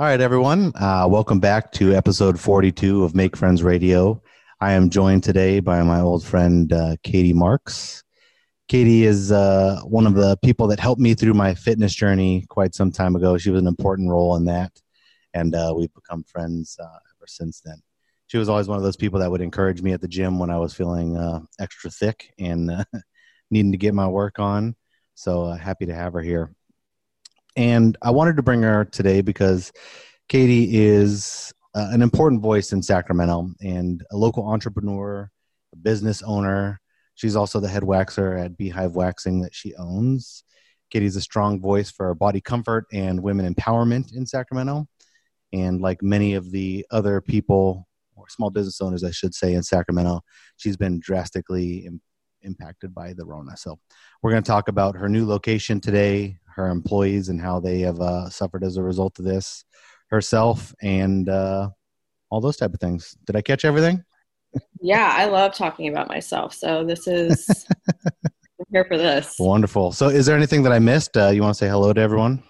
All right, everyone. Welcome back to episode 42 of Make Friends Radio. I am joined today by my old friend, Katie Marks. Katie is one of the people that helped me through my fitness journey quite some time ago. She was an important role in that, and we've become friends ever since then. She was always one of those people that would encourage me at the gym when I was feeling extra thick and needing to get my work on. So happy to have her here. And I wanted to bring her today because Katie is an important voice in Sacramento and a local entrepreneur, a business owner. She's also the head waxer at Beehive Waxing that she owns. Katie's a strong voice for body comfort and women empowerment in Sacramento. And like many of the other people, or small business owners, I should say, in Sacramento, she's been drastically impacted by the Rona. So we're going to talk about her new location today, her employees and how they have suffered as a result of this, herself, and all those type of things. Did I catch everything? Yeah, I love talking about myself. So this is, I'm here for this. Wonderful. So is there anything that I missed? You want to say hello to everyone?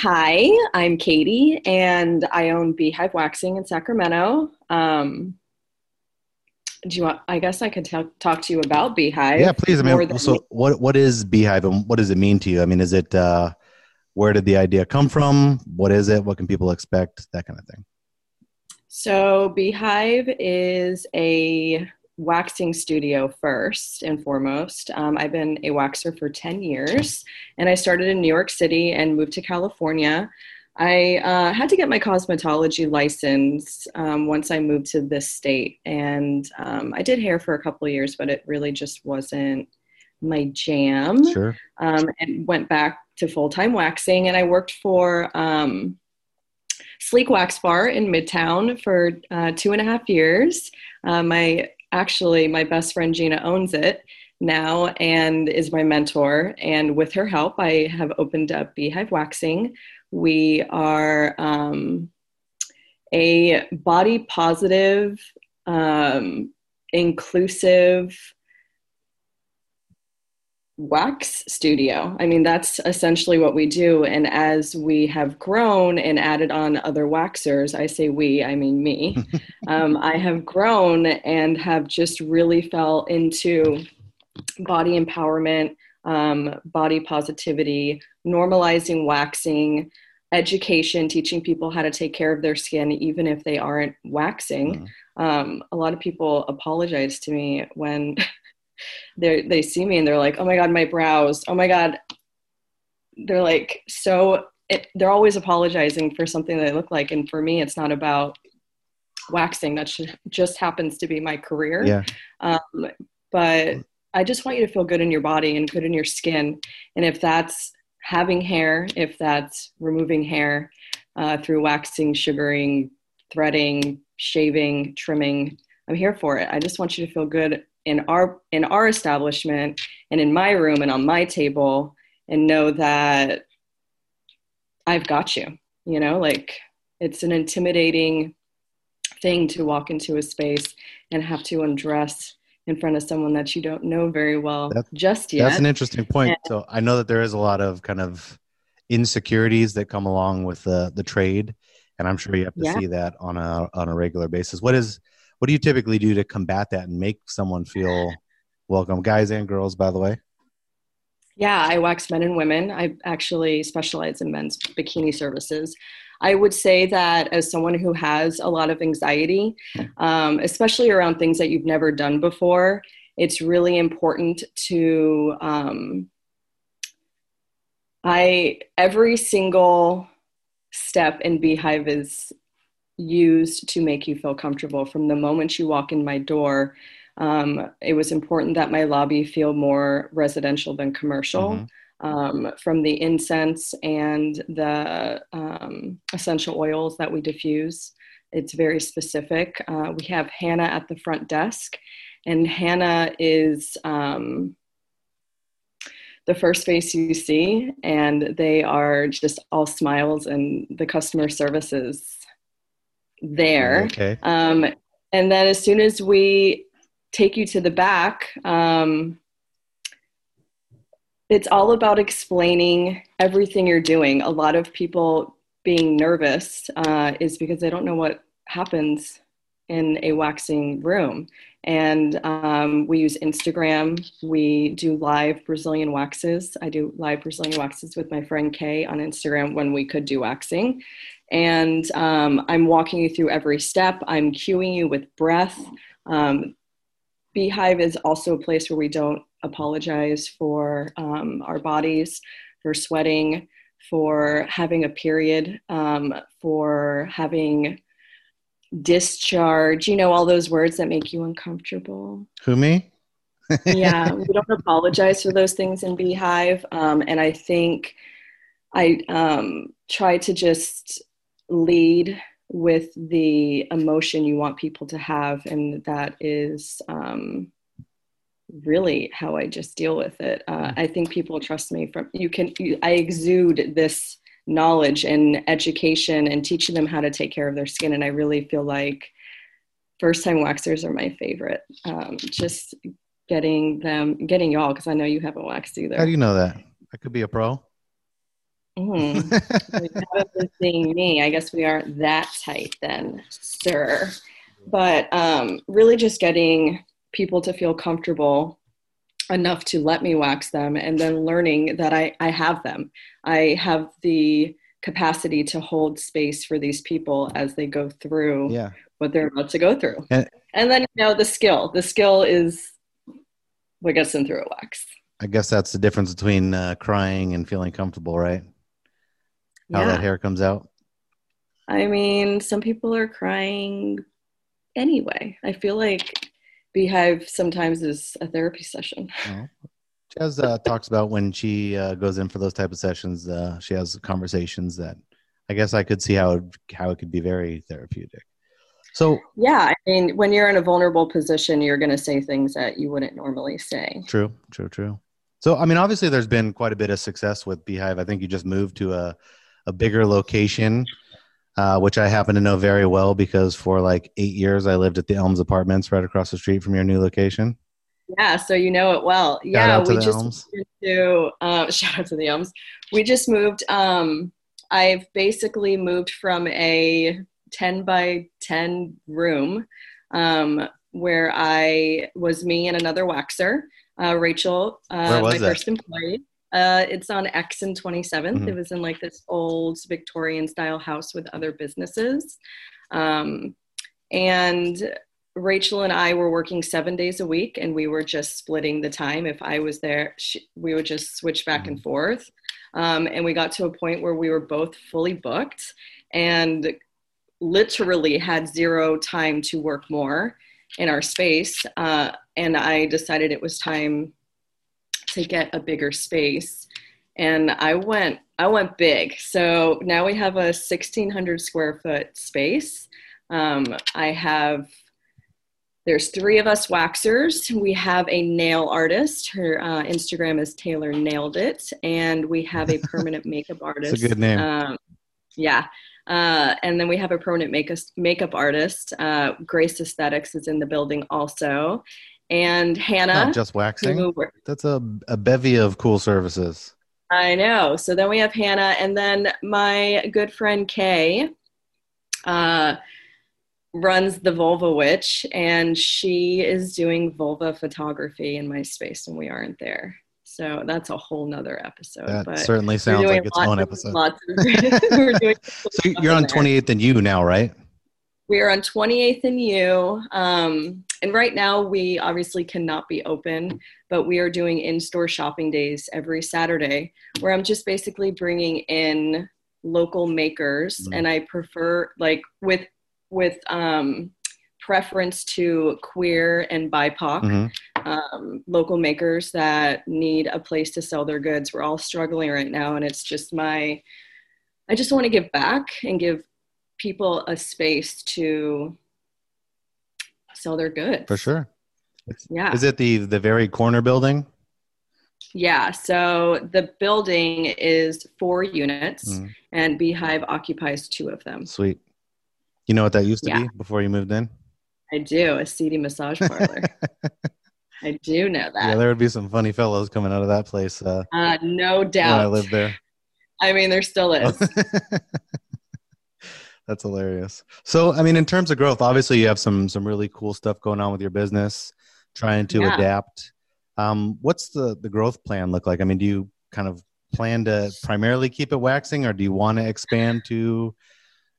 Hi, I'm Katie, and I own Beehive Waxing in Sacramento. Do you want, I guess I could talk to you about Beehive. Yeah, please. I mean, so what is Beehive and what does it mean to you? I mean, is it, where did the idea come from? What is it? What can people expect? That kind of thing. So Beehive is a waxing studio first and foremost. I've been a waxer for 10 years and I started in New York City and moved to California. I had to get my cosmetology license once I moved to this state, and I did hair for a couple of years, but it really just wasn't my jam. Sure. And went back to full-time waxing, and I worked for Sleek Wax Bar in Midtown for 2.5 years. My best friend Gina owns it now and is my mentor, and with her help, I have opened up Beehive Waxing. We are a body positive, inclusive wax studio. I mean, that's essentially what we do. And as we have grown and added on other waxers, I say we, I mean me, I have grown and have just really fell into body empowerment, body positivity, normalizing waxing, education, teaching people how to take care of their skin, even if they aren't waxing. Mm-hmm. A lot of people apologize to me when they see me and they're like, oh my God, my brows. Oh my God. They're like, they're always apologizing for something they look like. And for me, it's not about waxing. That just happens to be my career. Yeah. But I just want you to feel good in your body and good in your skin. And if that's having hair, if that's removing hair through waxing, sugaring, threading, shaving, trimming, I'm here for it. I just want you to feel good in our establishment and in my room and on my table, and know that I've got you. You know, like, it's an intimidating thing to walk into a space and have to undress in front of someone that you don't know very well just yet. That's an interesting point. And so I know that there is a lot of kind of insecurities that come along with the trade, and I'm sure you have to see that on a regular basis. What do you typically do to combat that and make someone feel welcome? Guys and girls, by the way. Yeah, I wax men and women. I actually specialize in men's bikini services. I would say that as someone who has a lot of anxiety, especially around things that you've never done before, it's really important to, every single step in Beehive is used to make you feel comfortable. From the moment you walk in my door, it was important that my lobby feel more residential than commercial. Mm-hmm. From the incense and the essential oils that we diffuse. It's very specific. We have Hannah at the front desk, and Hannah is the first face you see, and they are just all smiles, and the customer service is there. Okay. And then as soon as we take you to the back, it's all about explaining everything you're doing. A lot of people being nervous is because they don't know what happens in a waxing room. And we use Instagram. We do live Brazilian waxes. I do live Brazilian waxes with my friend Kay on Instagram when we could do waxing. And I'm walking you through every step. I'm cueing you with breath. Beehive is also a place where we don't apologize for our bodies, for sweating, for having a period, for having discharge, you know, all those words that make you uncomfortable. Who, me? Yeah, we don't apologize for those things in Beehive. And I think I try to just lead with the emotion you want people to have. And that is really how I just deal with it. I think people trust me I exude this knowledge and education and teaching them how to take care of their skin. And I really feel like first time waxers are my favorite. Just getting y'all, because I know you haven't waxed either. How do you know that? I could be a pro. So you haven't been seeing me. I guess we aren't that tight then, sir. But really just getting people to feel comfortable enough to let me wax them, and then learning that I have them. I have the capacity to hold space for these people as they go through what they're about to go through. And then, you know, the skill is what gets them through a wax. I guess that's the difference between crying and feeling comfortable, right? How that hair comes out. I mean, some people are crying anyway. I feel like Beehive sometimes is a therapy session. Oh. Chaz talks about when she goes in for those type of sessions, she has conversations that I guess I could see how it could be very therapeutic. So yeah, I mean, when you're in a vulnerable position, you're going to say things that you wouldn't normally say. True. So, I mean, obviously there's been quite a bit of success with Beehive. I think you just moved to a bigger location, which I happen to know very well because for like 8 years I lived at the Elms Apartments right across the street from your new location. Yeah, so you know it well. Yeah, we just moved to shout out to the Elms. We just moved. I've basically moved from a 10 by 10 room where I was me and another waxer, Rachel, my first employee. It's on X and 27th. Mm-hmm. It was in like this old Victorian style house with other businesses. And Rachel and I were working 7 days a week, and we were just splitting the time. If I was there, we would just switch back and forth. And we got to a point where we were both fully booked and literally had zero time to work more in our space. And I decided it was time to get a bigger space, and I went big. So now we have a 1,600 square foot space. There's three of us waxers. We have a nail artist. Her Instagram is Taylor Nailed It, and we have a permanent makeup artist. It's a good name. And then we have a permanent makeup artist. Grace Aesthetics is in the building also. And Hannah. Not just waxing. That's a bevy of cool services. I know. So then we have Hannah, and then my good friend Kay runs the Vulva Witch, and she is doing vulva photography in my space when we aren't there. So that's a whole nother episode. That certainly sounds like its own episode. We're doing so you're on 28th and You now, right? We are on 28th and You. And right now we obviously cannot be open, but we are doing in-store shopping days every Saturday, where I'm just basically bringing in local makers. Mm-hmm. And I prefer, like, with preference to queer and BIPOC, mm-hmm. Local makers that need a place to sell their goods. We're all struggling right now. And it's just I just want to give back and give people a space to sell their goods. For sure. Yeah. Is it the very corner building? Yeah. So the building is 4 units, mm-hmm. and Beehive occupies 2 of them. Sweet. You know what that used to be before you moved in? I do. A seedy massage parlor. I do know that. Yeah, there would be some funny fellows coming out of that place. No doubt. When I lived there. I mean, there still is. That's hilarious. So, I mean, in terms of growth, obviously you have some really cool stuff going on with your business, trying to adapt. What's the growth plan look like? I mean, do you kind of plan to primarily keep it waxing, or do you want to expand to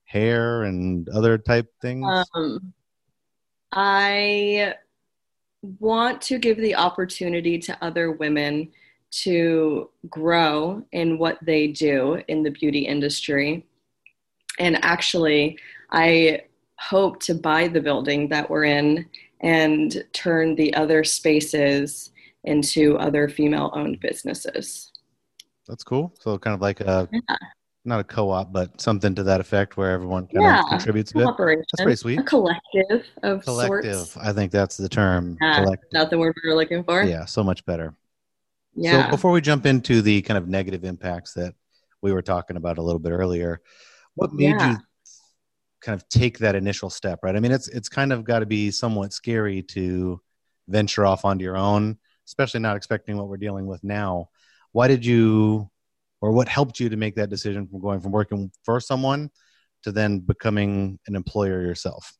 hair and other type things? I want to give the opportunity to other women to grow in what they do in the beauty industry. And actually, I hope to buy the building that we're in and turn the other spaces into other female-owned businesses. That's cool. So kind of like a, not a co-op, but something to that effect where everyone kind of contributes a bit. That's pretty sweet. A collective of sorts. I think that's the term. Collective. Not the word we were looking for. Yeah, so much better. Yeah. So before we jump into the kind of negative impacts that we were talking about a little bit earlier, what made you kind of take that initial step, right? I mean, it's kind of got to be somewhat scary to venture off onto your own, especially not expecting what we're dealing with now. Why did you, or what helped you to make that decision from going from working for someone to then becoming an employer yourself?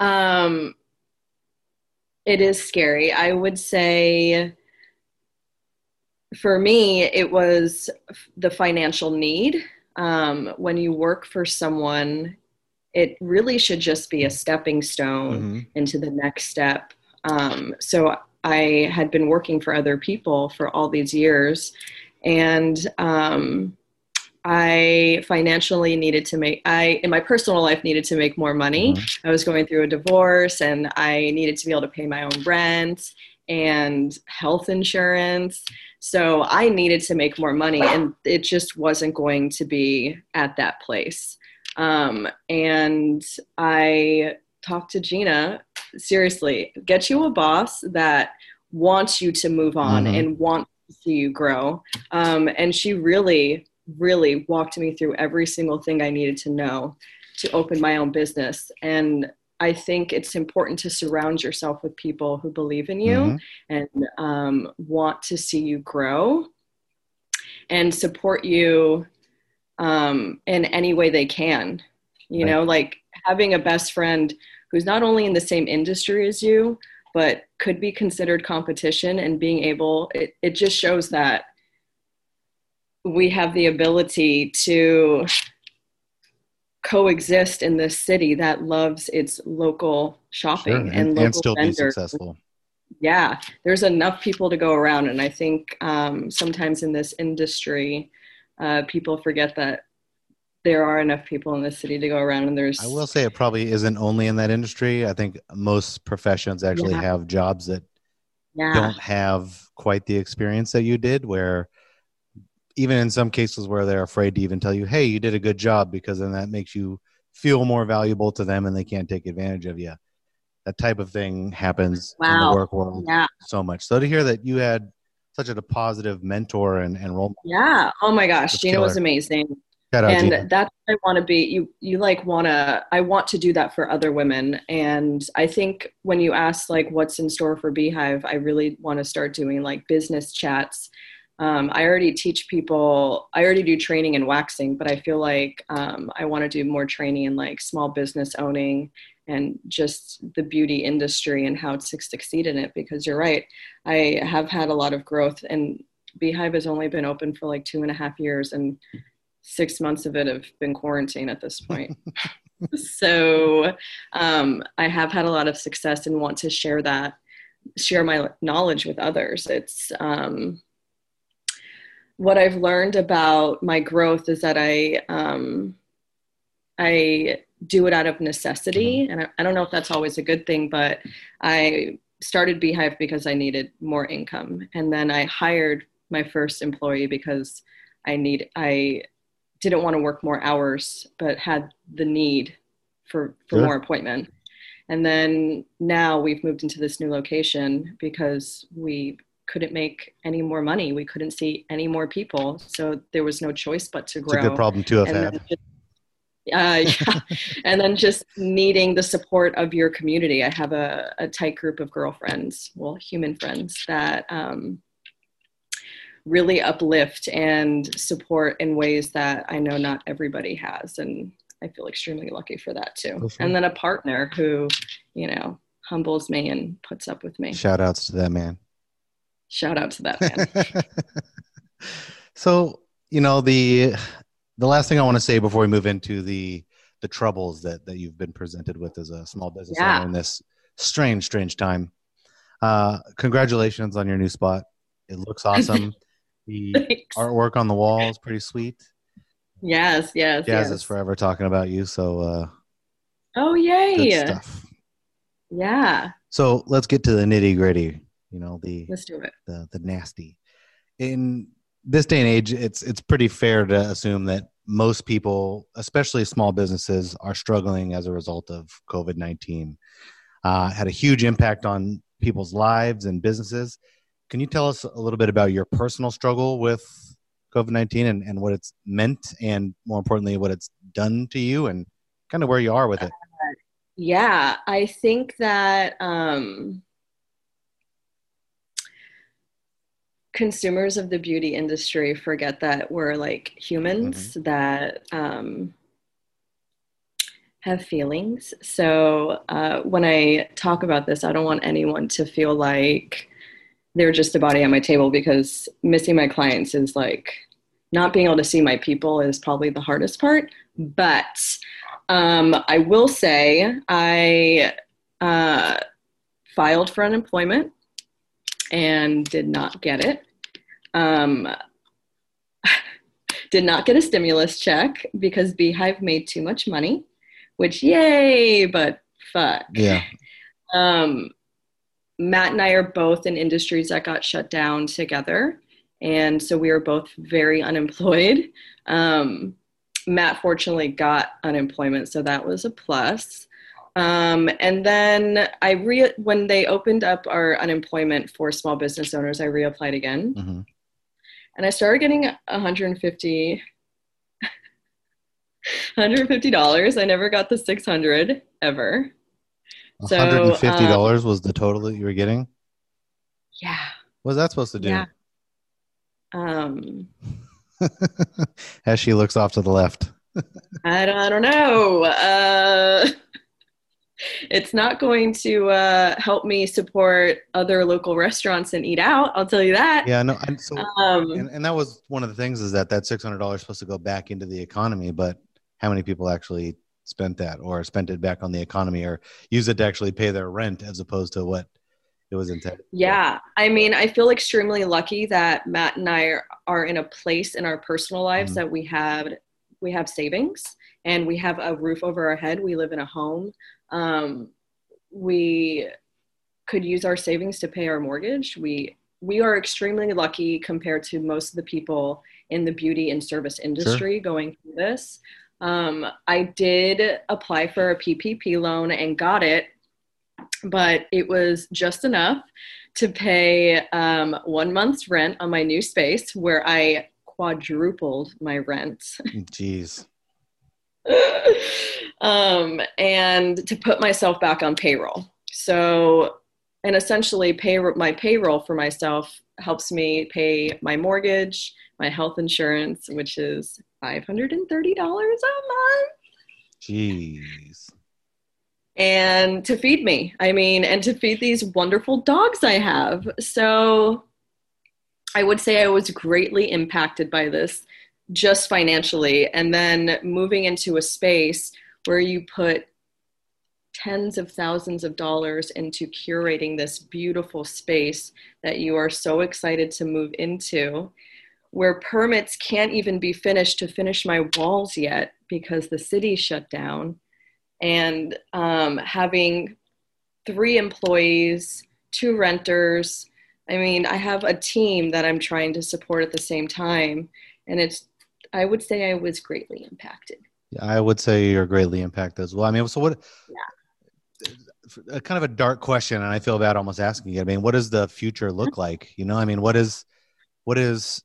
It is scary. I would say for me, it was the financial need. When you work for someone, it really should just be a stepping stone into the next step. So I had been working for other people for all these years, and I financially needed to make, in my personal life, needed to make more money. I was going through a divorce, and I needed to be able to pay my own rent and health insurance. So I needed to make more money, and it just wasn't going to be at that place. And I talked to Gina, seriously, get you a boss that wants you to move on and wants to see you grow. And she really, really walked me through every single thing I needed to know to open my own business. And I think it's important to surround yourself with people who believe in you and want to see you grow and support you in any way they can. You know, like having a best friend who's not only in the same industry as you, but could be considered competition, and being able, it just shows that we have the ability to coexist in this city that loves its local shopping and local still vendors. Be successful. Yeah, there's enough people to go around. And I think sometimes in this industry, people forget that there are enough people in the city to go around, and there's... I will say it probably isn't only in that industry. I think most professions actually have jobs that don't have quite the experience that you did, where even in some cases where they're afraid to even tell you, hey, you did a good job, because then that makes you feel more valuable to them and they can't take advantage of you. That type of thing happens in the work world so much. So to hear that you had such a positive mentor and role model. Yeah. Oh my gosh. Gina was amazing. Shout out, and Gina. That's what I want to be. I want to do that for other women. And I think when you ask like what's in store for Beehive, I really want to start doing like business chats. I already teach people, I already do training in waxing, but I feel like I want to do more training in like small business owning and just the beauty industry and how to succeed in it. Because you're right, I have had a lot of growth, and Beehive has only been open for like 2.5 years, and 6 months of it have been quarantined at this point. So I have had a lot of success and want to share my knowledge with others. It's... what I've learned about my growth is that I do it out of necessity. And I don't know if that's always a good thing, but I started Beehive because I needed more income. And then I hired my first employee because I didn't want to work more hours, but had the need for more appointment. And then now we've moved into this new location because we couldn't make any more money. We couldn't see any more people. So there was no choice but to grow. It's a good problem to have had. And then just needing the support of your community. I have a tight group of girlfriends, well, human friends that really uplift and support in ways that I know not everybody has. And I feel extremely lucky for that too. Hopefully. And then a partner who, you know, humbles me and puts up with me. Shout outs to that man. Shout out to that man. So, you know, the last thing I want to say before we move into the troubles that you've been presented with as a small business owner in this strange, strange time. Congratulations on your new spot. It looks awesome. The artwork on the wall is pretty sweet. Yes, yes. Jazz is forever talking about you. So, oh, yay. Good stuff. Yeah. So let's get to the nitty gritty, you know, let's do it. The nasty. In this day and age, it's pretty fair to assume that most people, especially small businesses, are struggling as a result of COVID-19. Had a huge impact on people's lives and businesses. Can you tell us a little bit about your personal struggle with COVID-19 and what it's meant, and more importantly, what it's done to you and kind of where you are with it? Yeah, I think that consumers of the beauty industry forget that we're like humans that have feelings. So when I talk about this, I don't want anyone to feel like they're just a body at my table, because missing my clients is like, not being able to see my people is probably the hardest part. But I will say I filed for unemployment and did not get it. Did not get a stimulus check because Beehive made too much money, which yay, but fuck. Yeah. Matt and I are both in industries that got shut down together. And so we were both very unemployed. Matt fortunately got unemployment, so that was a plus. And then when they opened up our unemployment for small business owners, I reapplied again. Mm-hmm. And I started getting $150. I never got the $600 ever. So, $150 was the total that you were getting? Yeah. What was that supposed to do? Yeah. As she looks off to the left. I don't know. It's not going to help me support other local restaurants and eat out. I'll tell you that. Yeah, no. And, so, and that was one of the things, is that $600 is supposed to go back into the economy, but how many people actually spent that or spent it back on the economy or use it to actually pay their rent as opposed to what it was intended? Yeah. I mean, I feel extremely lucky that Matt and I are in a place in our personal lives that we have savings and we have a roof over our head. We live in a home. We could use our savings to pay our mortgage. We are extremely lucky compared to most of the people in the beauty and service industry going through this. I did apply for a PPP loan and got it, but it was just enough to pay 1 month's rent on my new space, where I quadrupled my rent. Jeez. And to put myself back on payroll. So, and essentially my payroll for myself helps me pay my mortgage, my health insurance, which is $530 a month. Jeez. And to feed me, and to feed these wonderful dogs I have. So I would say I was greatly impacted by this, just financially. And then moving into a space where you put tens of thousands of dollars into curating this beautiful space that you are so excited to move into, where permits can't even be finished to finish my walls yet because the city shut down, and having 3 employees, 2 renters. I have a team that I'm trying to support at the same time. And I would say I was greatly impacted. Yeah, I would say you're greatly impacted as well. So what, kind of a dark question, and I feel bad almost asking it. What does the future look like? What is the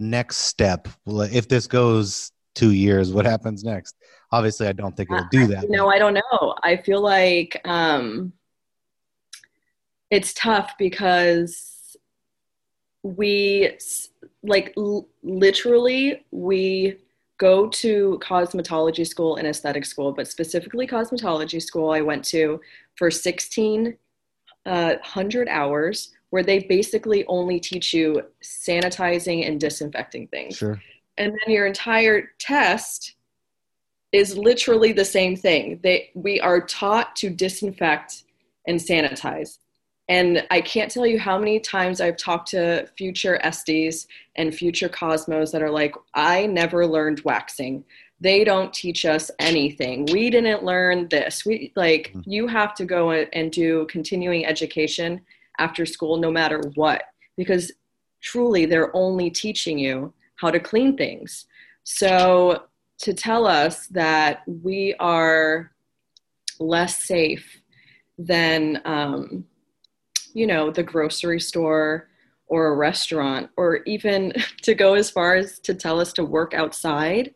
next step? If this goes 2 years, what happens next? Obviously, I don't think it'll do that. No, I don't know. I feel like it's tough because literally we go to cosmetology school and aesthetic school, but specifically cosmetology school I went to for 1,600 hours, where they basically only teach you sanitizing and disinfecting things. Sure. And then your entire test is literally the same thing. We are taught to disinfect and sanitize. And I can't tell you how many times I've talked to future Estes and future Cosmos that are like, I never learned waxing. They don't teach us anything. We didn't learn this. You have to go and do continuing education after school, no matter what, because truly they're only teaching you how to clean things. So to tell us that we are less safe than, the grocery store or a restaurant, or even to go as far as to tell us to work outside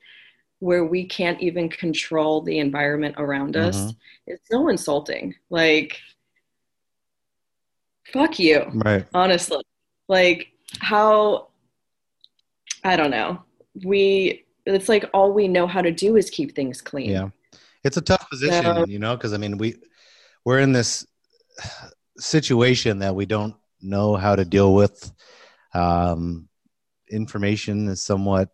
where we can't even control the environment around us. It's so insulting. Like, fuck you. Right. Honestly, I don't know. It's like all we know how to do is keep things clean. Yeah. It's a tough position, because we're in this situation that we don't know how to deal with. Information is somewhat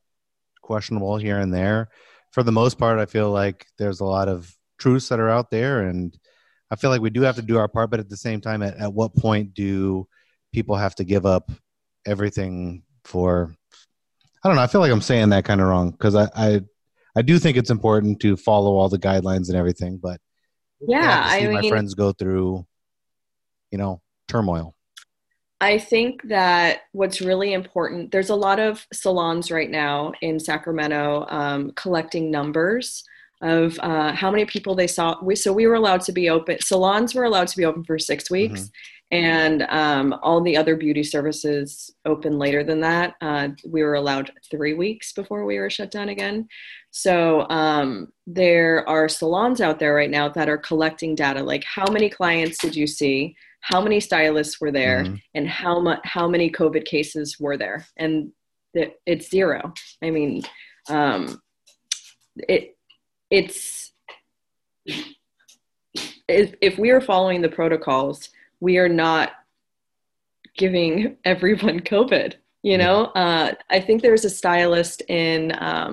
questionable here and there. For the most part, I feel like there's a lot of truths that are out there, and I feel like we do have to do our part, but at the same time, at what point do people have to give up everything for, I don't know. I feel like I'm saying that kind of wrong, because I do think it's important to follow all the guidelines and everything, but my friends go through, turmoil. I think that what's really important, there's a lot of salons right now in Sacramento collecting numbers of how many people they saw. We were allowed to be open. Salons were allowed to be open for 6 weeks. And all the other beauty services open later than that. We were allowed 3 weeks before we were shut down again. So there are salons out there right now that are collecting data, like how many clients did you see, how many stylists were there, and how many COVID cases were there? And it's zero. If we are following the protocols, we are not giving everyone COVID, I think there's a stylist in, I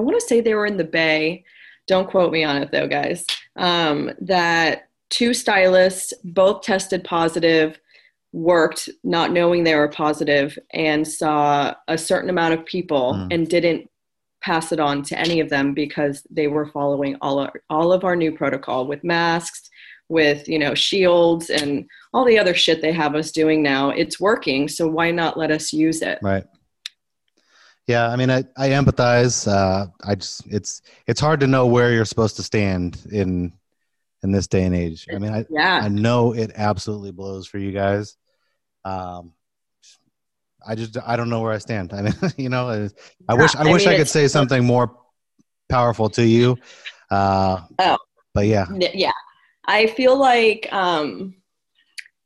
want to say they were in the Bay. Don't quote me on it though, guys. That two stylists, both tested positive, worked not knowing they were positive, and saw a certain amount of people and didn't pass it on to any of them because they were following all of our new protocol with masks, with, shields and all the other shit they have us doing now. It's working, so why not let us use it? Right. Yeah. I empathize. It's hard to know where you're supposed to stand in this day and age. I know it absolutely blows for you guys. I don't know where I stand. I wish I could say something more powerful to you. But yeah. Yeah. I feel like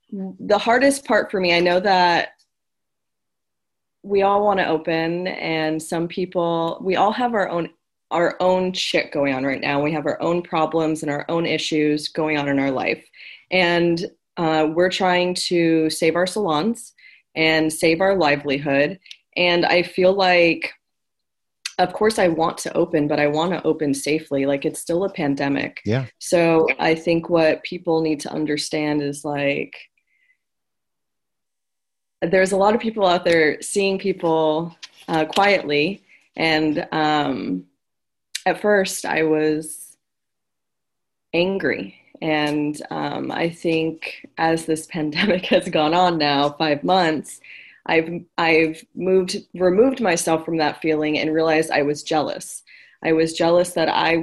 the hardest part for me, I know that we all want to open, and some people, we all have our own shit going on right now. We have our own problems and our own issues going on in our life. And we're trying to save our salons and save our livelihood. And I feel like, of course I want to open, but I want to open safely. Like, it's still a pandemic. Yeah. So I think what people need to understand is there's a lot of people out there seeing people quietly. And at first I was angry. And I think as this pandemic has gone on now, 5 months, I've removed myself from that feeling and realized I was jealous. I was jealous that I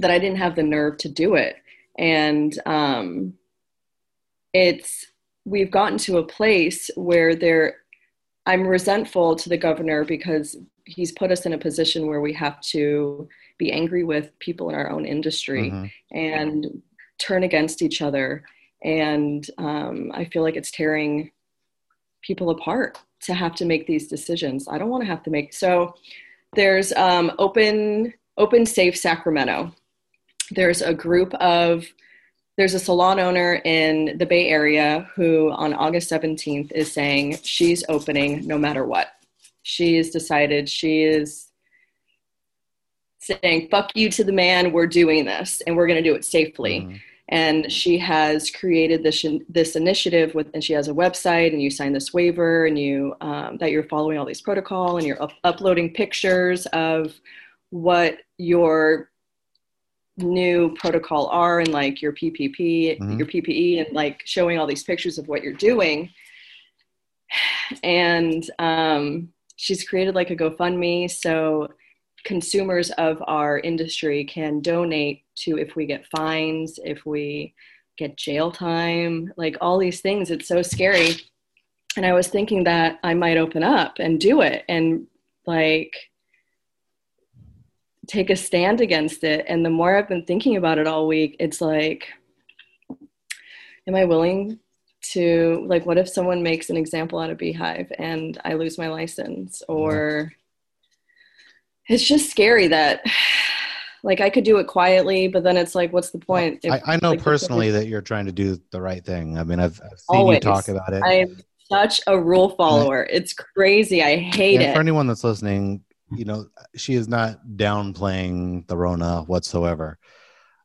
didn't have the nerve to do it. And we've gotten to a place where I'm resentful to the governor because he's put us in a position where we have to be angry with people in our own industry and turn against each other. And I feel like it's tearing people apart to have to make these decisions. I don't want to have to make. So There's Open Safe Sacramento. There's a salon owner in the Bay Area who on August 17th is saying she's opening no matter what. She has decided, she is saying, fuck you to the man, we're doing this and we're going to do it safely. Mm-hmm. And she has created this initiative with, and she has a website and you sign this waiver and you, that you're following all these protocol and you're uploading pictures of what your new protocol are and like your PPP, mm-hmm. your PPE, and like showing all these pictures of what you're doing. And she's created like a GoFundMe so consumers of our industry can donate to, if we get fines, if we get jail time, like all these things. It's so scary. And I was thinking that I might open up and do it and like take a stand against it. And the more I've been thinking about it all week, it's like, am I willing to, like, what if someone makes an example out of Beehive and I lose my license? Or it's just scary that like I could do it quietly, but then it's like, what's the point? If, I know like, personally that you're trying to do the right thing. I mean, I've seen always. You talk about it. I'm such a rule follower. It's crazy. I hate it. For anyone that's listening, you know, she is not downplaying the Rona whatsoever.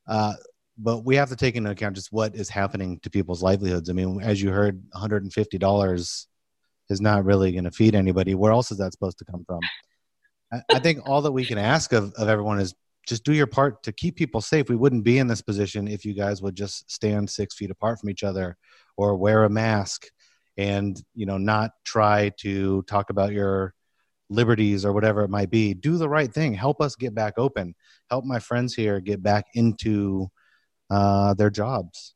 But we have to take into account just what is happening to people's livelihoods. I mean, as you heard, $150 is not really going to feed anybody. Where else is that supposed to come from? I think all that we can ask of everyone is just do your part to keep people safe. We wouldn't be in this position if you guys would just stand 6 feet apart from each other or wear a mask and, you know, not try to talk about your liberties or whatever it might be. Do the right thing. Help us get back open. Help my friends here get back into their jobs.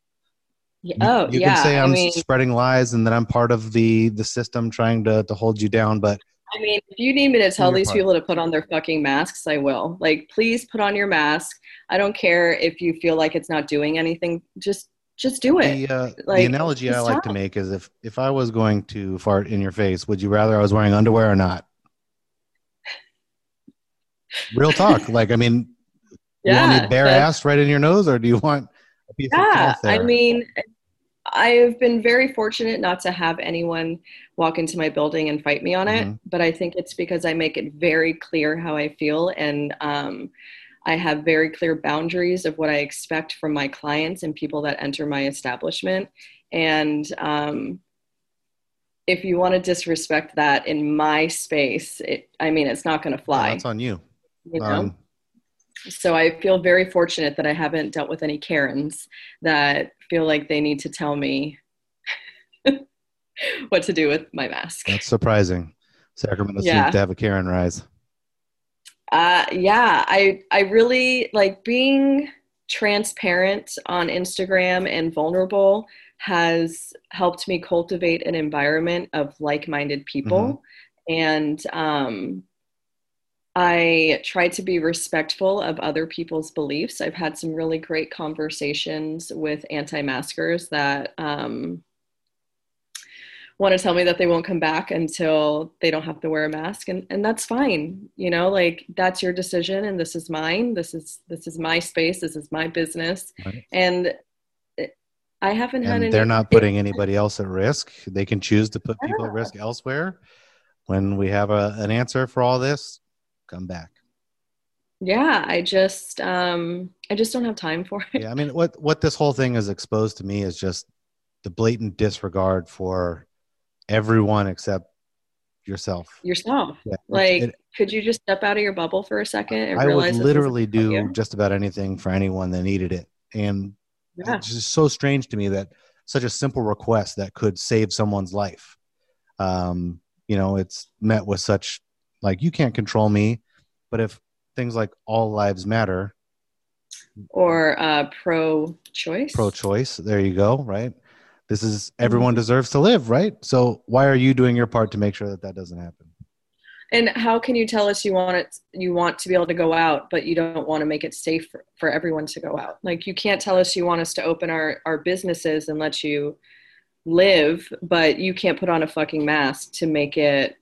You can say I'm spreading lies and that I'm part of the system trying to hold you down, but I mean, if you need me to tell these people to put on their fucking masks, I will. Like, please put on your mask. I don't care if you feel like it's not doing anything. Just do it. The analogy I like to make is if I was going to fart in your face, would you rather I was wearing underwear or not? Real talk. Like, I mean, you want a bare ass right in your nose, or do you want a piece of cloth there? I mean, I've been very fortunate not to have anyone walk into my building and fight me on it, mm-hmm. but I think it's because I make it very clear how I feel, and I have very clear boundaries of what I expect from my clients and people that enter my establishment. And if you want to disrespect that in my space, it's not going to fly. That's on you. You know? So I feel very fortunate that I haven't dealt with any Karens that feel like they need to tell me what to do with my mask. That's surprising. Sacramento seems to have a Karen rise. I really like being transparent on Instagram and vulnerable has helped me cultivate an environment of like-minded people. Mm-hmm. And, I try to be respectful of other people's beliefs. I've had some really great conversations with anti-maskers that want to tell me that they won't come back until they don't have to wear a mask. And that's fine. You know, like that's your decision and this is mine. This is my space. This is my business. Right. And I haven't had any. They're not putting anybody else at risk. They can choose to put people at risk elsewhere. When we have an answer for all this, come back. Yeah, I just don't have time for it. Yeah, I mean, what this whole thing has exposed to me is just the blatant disregard for everyone except yourself. Yeah, like, could you just step out of your bubble for a second and realize? I would literally do just about anything for anyone that needed it, and it's just so strange to me that such a simple request that could save someone's life, you know, it's met with such. Like, you can't control me, but if things like all lives matter. Or pro-choice. Pro-choice, there you go, right? This is everyone deserves to live, right? So why are you doing your part to make sure that doesn't happen? And how can you tell us you want to be able to go out, but you don't want to make it safe for everyone to go out? Like, you can't tell us you want us to open our businesses and let you live, but you can't put on a fucking mask to make it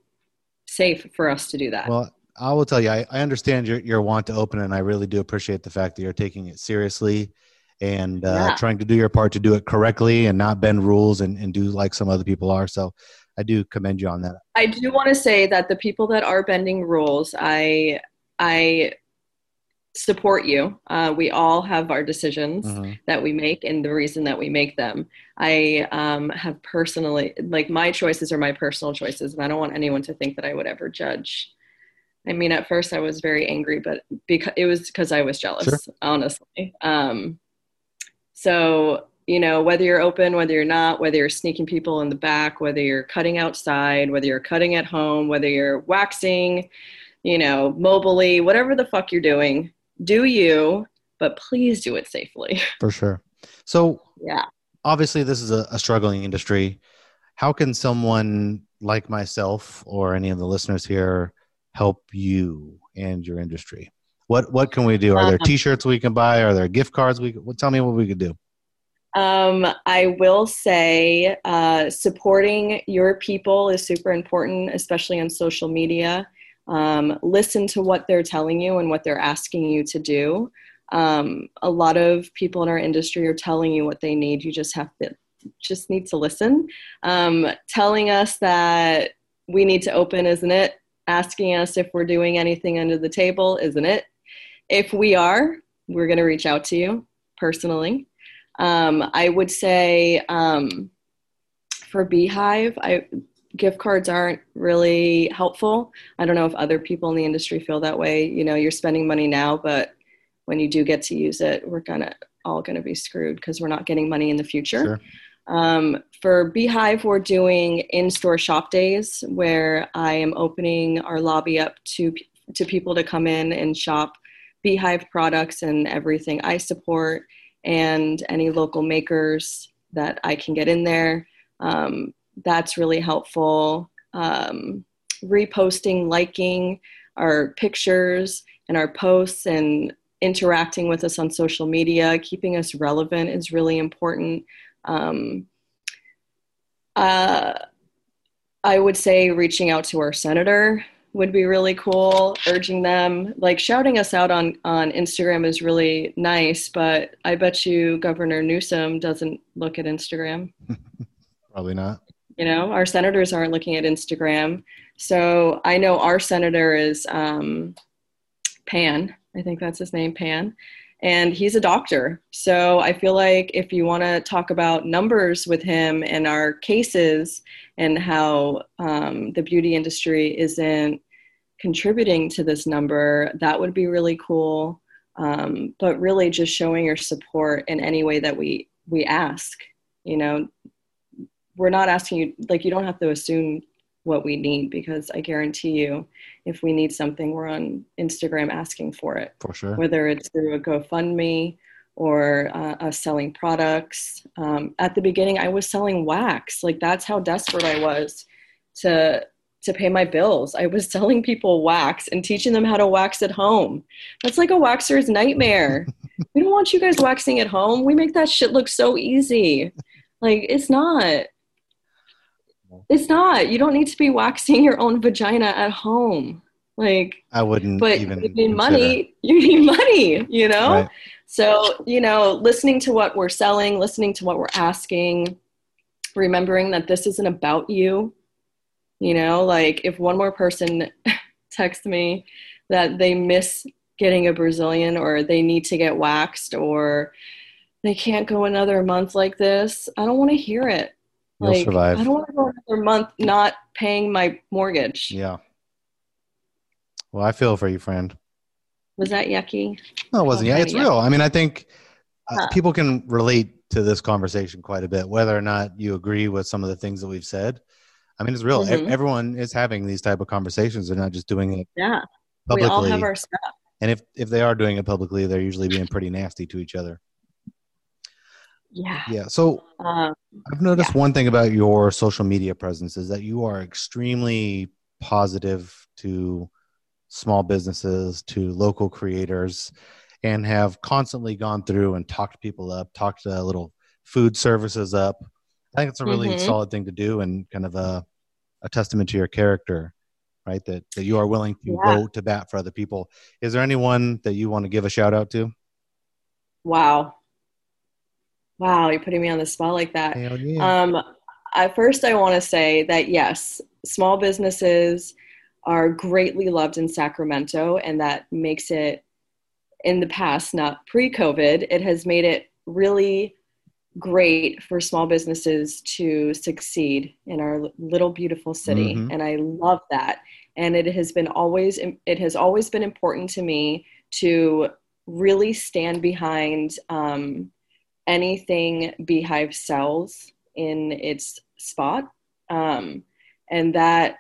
safe for us to do that. Well, I will tell you, I understand your want to open, and I really do appreciate the fact that you're taking it seriously and trying to do your part to do it correctly and not bend rules and do like some other people are. So I do commend you on that. I do want to say that the people that are bending rules, I support you. We all have our decisions that we make and the reason that we make them. I have personally, like, my choices are my personal choices, and I don't want anyone to think that I would ever judge. I mean, at first I was very angry, but because I was jealous, sure, honestly. So, you know, whether you're open, whether you're not, whether you're sneaking people in the back, whether you're cutting outside, whether you're cutting at home, whether you're waxing, you know, mobily, whatever the fuck you're doing, do you, but please do it safely. For sure. So yeah, obviously this is a struggling industry. How can someone like myself or any of the listeners here help you and your industry? What can we do? Are there t-shirts we can buy? Are there gift cards? Tell me what we could do. I will say, supporting your people is super important, especially on social media. Listen to what they're telling you and what they're asking you to do. A lot of people in our industry are telling you what they need. You just have to, listen. Telling us that we need to open, isn't it? Asking us if we're doing anything under the table, isn't it? If we are, we're going to reach out to you personally. I would say, for Beehive, gift cards aren't really helpful. I don't know if other people in the industry feel that way. You know, you're spending money now, but when you do get to use it, we're all going to be screwed because we're not getting money in the future. Sure. For Beehive, we're doing in-store shop days where I am opening our lobby up to people to come in and shop Beehive products and everything I support and any local makers that I can get in there. That's really helpful. Reposting, liking our pictures and our posts and interacting with us on social media, keeping us relevant is really important. I would say reaching out to our senator would be really cool, urging them, like, shouting us out on Instagram is really nice, but I bet you Governor Newsom doesn't look at Instagram. Probably not. You know, our senators aren't looking at Instagram. So I know our senator is, Pan, I think that's his name, Pan. And he's a doctor. So I feel like if you want to talk about numbers with him and our cases and how the beauty industry isn't contributing to this number, that would be really cool. But really just showing your support in any way that we ask. You know, we're not asking you, like, you don't have to assume what we need, because I guarantee you, if we need something, we're on Instagram asking for it. For sure. Whether it's through a GoFundMe or us selling products. At the beginning, I was selling wax. Like, that's how desperate I was to pay my bills. I was selling people wax and teaching them how to wax at home. That's like a waxer's nightmare. We don't want you guys waxing at home. We make that shit look so easy. Like, it's not. It's not. You don't need to be waxing your own vagina at home. Like, I wouldn't. But even you need money. You need money. You know. Right. So, you know, listening to what we're selling, listening to what we're asking, remembering that this isn't about you. You know, like, if one more person texts me that they miss getting a Brazilian or they need to get waxed or they can't go another month like this, I don't want to hear it. You'll, like, survive. I don't want to go another month not paying my mortgage. Yeah. Well, I feel for you, friend. Was that yucky? No, it wasn't. Yeah, it's yucky. Real. I mean, I think people can relate to this conversation quite a bit, whether or not you agree with some of the things that we've said. I mean, it's real. Mm-hmm. Everyone is having these type of conversations. They're not just doing it publicly. We all have our stuff. And if they are doing it publicly, they're usually being pretty nasty to each other. Yeah. Yeah. So I've noticed one thing about your social media presence is that you are extremely positive to small businesses, to local creators, and have constantly gone through and talked people up, talked little food services up. I think it's a really solid thing to do and kind of a testament to your character. right? That you are willing to go to bat for other people. Is there anyone that you want to give a shout out to? Wow. You're putting me on the spot like that. Hell yeah. First, I want to say that yes, small businesses are greatly loved in Sacramento, and that makes it, in the past, not pre-COVID, it has made it really great for small businesses to succeed in our little beautiful city. Mm-hmm. And I love that. And it has always been important to me to really stand behind anything Beehive sells in its spot. And that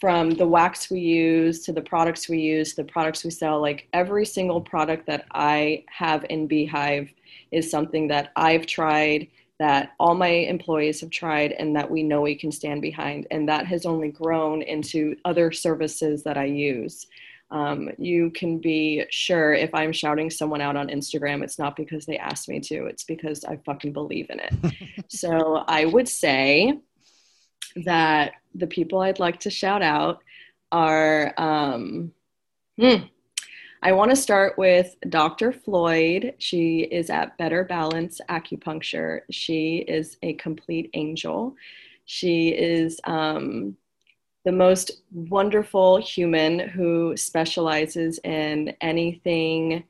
from the wax we use to the products we use, the products we sell, like every single product that I have in Beehive is something that I've tried, that all my employees have tried, and that we know we can stand behind. And that has only grown into other services that I use. You can be sure if I'm shouting someone out on Instagram, it's not because they asked me to, it's because I fucking believe in it. So I would say that the people I'd like to shout out are, I want to start with Dr. Floyd. She is at Better Balance Acupuncture. She is a complete angel. She is, the most wonderful human who specializes in anything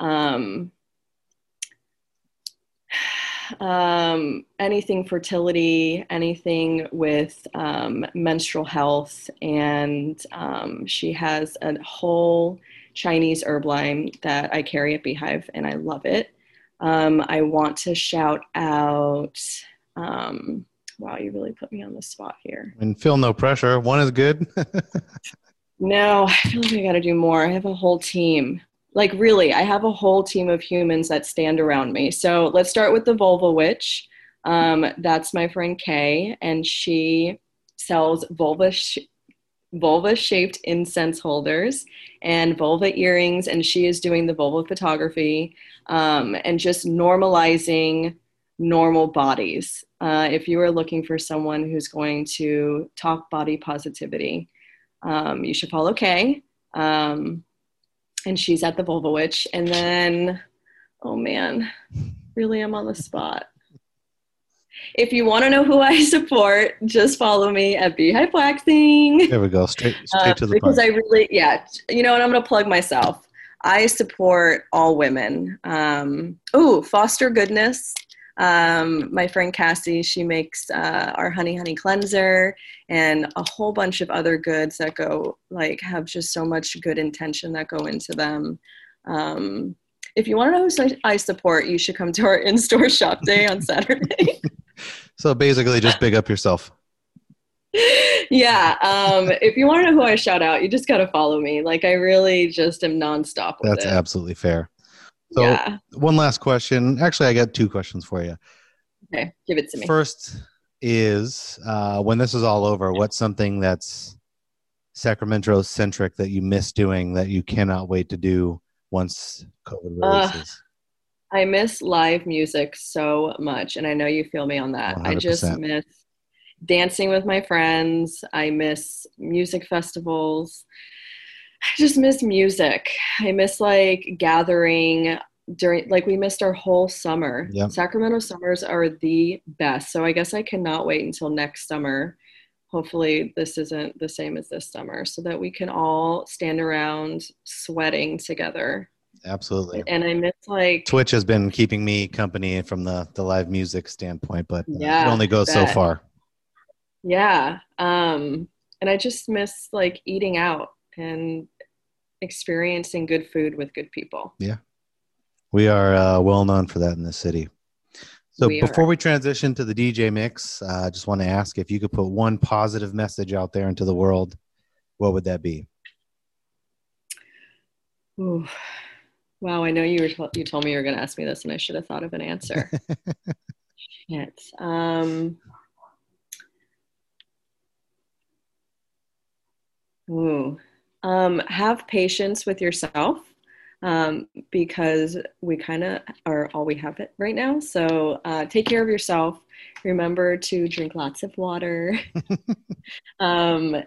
anything fertility, anything with menstrual health, and she has a whole Chinese herb line that I carry at Beehive, and I love it. I want to shout out wow, you really put me on the spot here. And feel no pressure. One is good. No, I feel like I got to do more. I have a whole team. Like really, I have a whole team of humans that stand around me. So let's start with the Vulva Witch. That's my friend Kay, and she sells vulva shaped incense holders and vulva earrings. And she is doing the vulva photography and just normalizing normal bodies. If you are looking for someone who's going to talk body positivity, you should follow Kay. And she's at the Vulva Witch. And then, oh man, really I'm on the spot. If you want to know who I support, just follow me at Beehive Waxing. There we go. Straight to the point. Because I really, you know what? I'm going to plug myself. I support all women. Foster Goodness. My friend Cassie, she makes our honey cleanser and a whole bunch of other goods that go like have just so much good intention that go into them. If you want to know who I support, you should come to our in-store shop day on Saturday. So basically just big up yourself. Yeah. If you want to know who I shout out, you just got to follow me. Like I really just am nonstop with it. That's absolutely fair. So one last question. Actually, I got two questions for you. Okay, give it to me. First is, when this is all over, what's something that's Sacramento-centric that you miss doing that you cannot wait to do once COVID releases? I miss live music so much, and I know you feel me on that. 100%. I just miss dancing with my friends. I miss music festivals. I just miss music. I miss like gathering during, like we missed our whole summer. Yep. Sacramento summers are the best. So I guess I cannot wait until next summer. Hopefully this isn't the same as this summer so that we can all stand around sweating together. Absolutely. And I miss like Twitch has been keeping me company from the live music standpoint, but it only goes so far. Yeah. And I just miss like eating out and experiencing good food with good people. Yeah. We are well known for that in this city. So before we transition to the DJ mix, I just want to ask if you could put one positive message out there into the world, what would that be? Ooh. Wow. I know you told me you were going to ask me this and I should have thought of an answer. Shit. Have patience with yourself. because we kind of are all we have it right now. So take care of yourself. Remember to drink lots of water and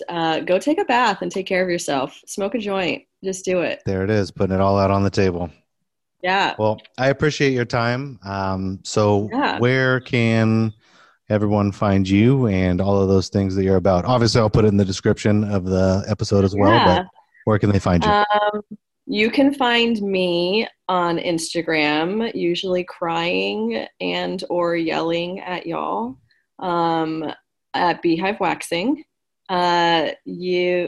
go take a bath and take care of yourself. Smoke a joint. Just do it. There it is. Putting it all out on the table. Yeah. Well, I appreciate your time. Where can everyone find you and all of those things that you're about? Obviously, I'll put it in the description of the episode as well, but where can they find you? You can find me on Instagram, usually crying and or yelling at y'all, at Beehive Waxing. Really,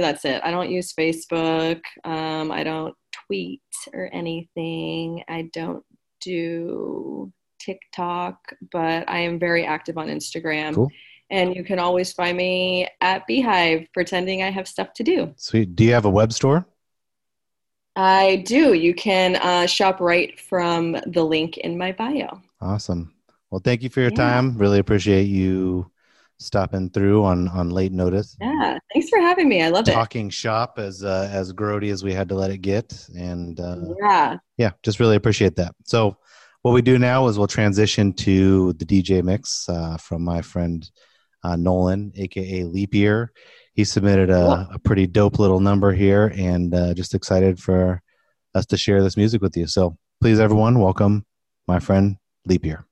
that's it. I don't use Facebook. I don't tweet or anything. I don't do TikTok, but I am very active on Instagram. Cool. And you can always find me at Beehive, pretending I have stuff to do. Sweet. Do you have a web store? I do. You can shop right from the link in my bio. Awesome. Well, thank you for your time. Really appreciate you stopping through on late notice. Yeah. Thanks for having me. I love it. Talking shop as grody as we had to let it get. And just really appreciate that. So what we do now is we'll transition to the DJ mix from my friend Nolan, aka Leap Year. He submitted a pretty dope little number here, and just excited for us to share this music with you. So please, everyone, welcome my friend Leap Year.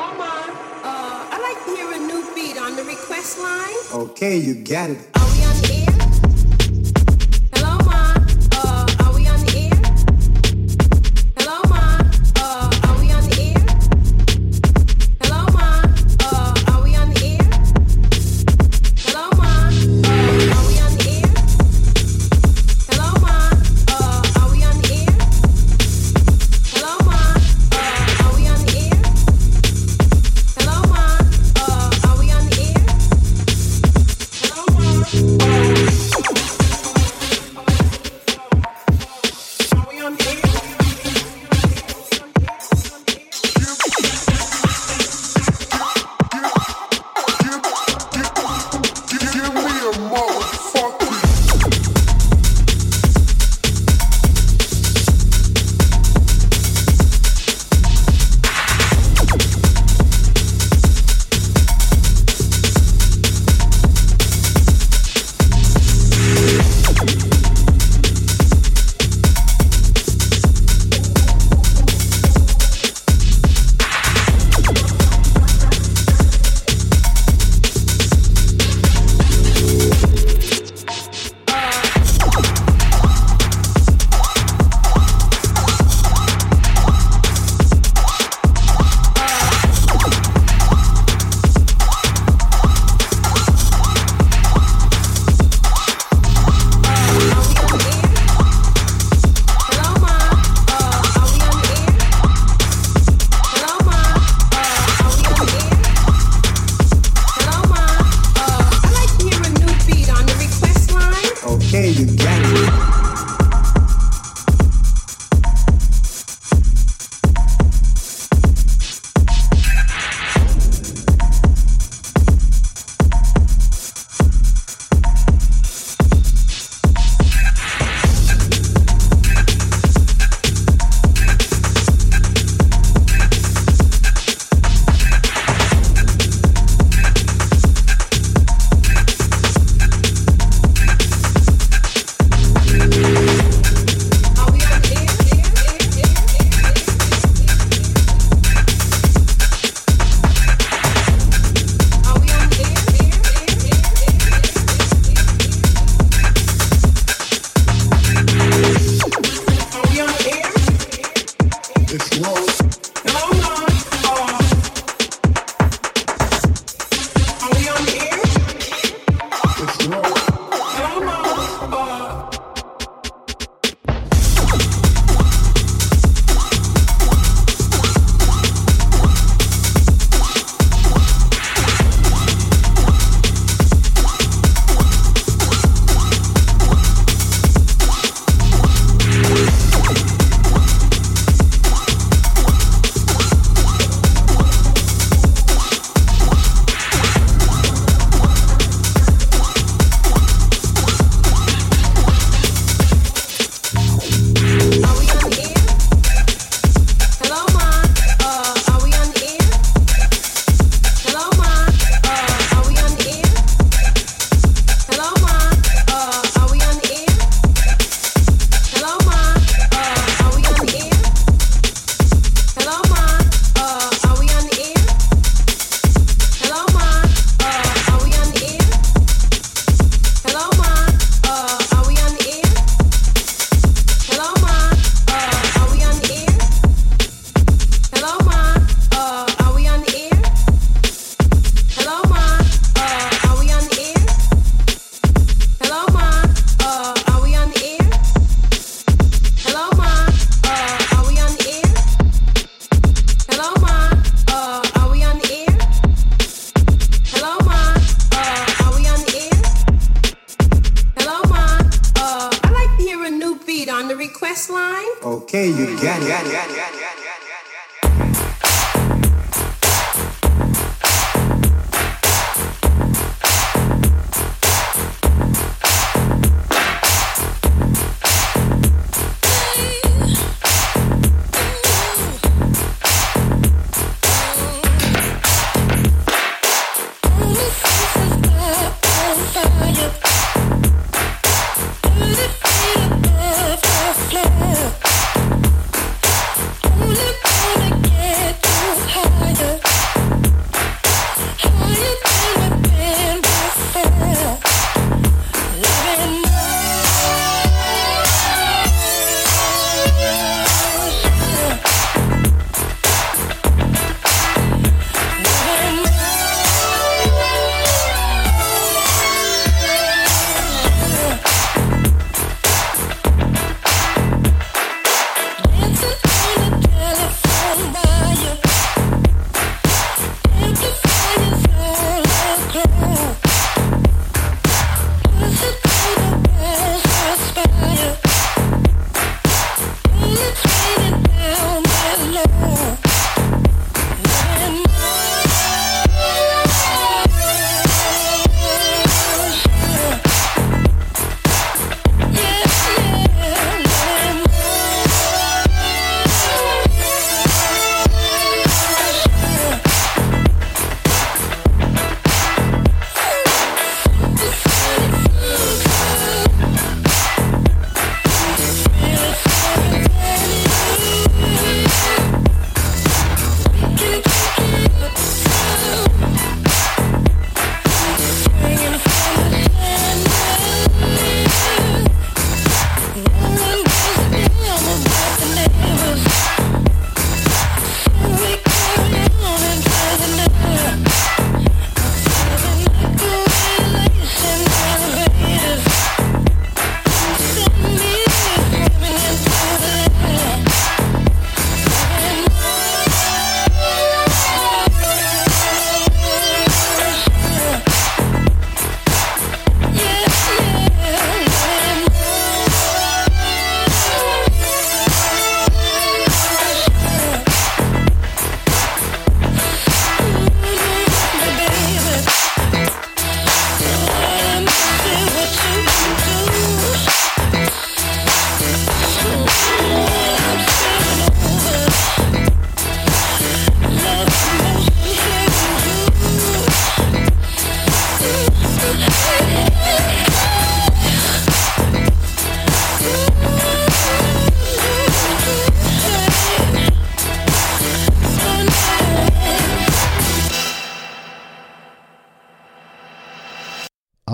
Mama, I'd like to hear a new beat on the request line. Okay, you got it. Are we on the air? Hello, Ma. Are we on the air? Hello, Ma. Are we on the air? Hello, Ma. Are we on the air? Hello, Ma. Are we on the air? Hello, Ma. Are we on the air? Hello, Ma. Are we on the air? Hello, Ma. Are we on the air? Hello, Ma.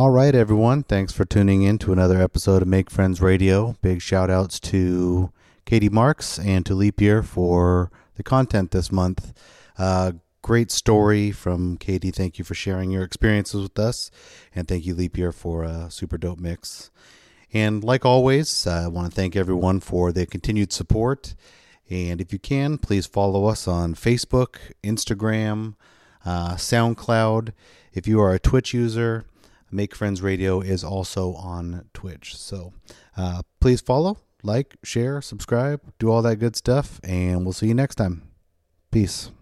All right, everyone. Thanks for tuning in to another episode of Make Friends Radio. Big shout outs to Katie Marks and to Leap Year for the content this month. Great story from Katie. Thank you for sharing your experiences with us. And thank you, Leap Year, for a super dope mix. And like always, I want to thank everyone for their continued support. And if you can, please follow us on Facebook, Instagram, SoundCloud. If you are a Twitch user, Make Friends Radio is also on Twitch. So please follow, like, share, subscribe, do all that good stuff. And we'll see you next time. Peace.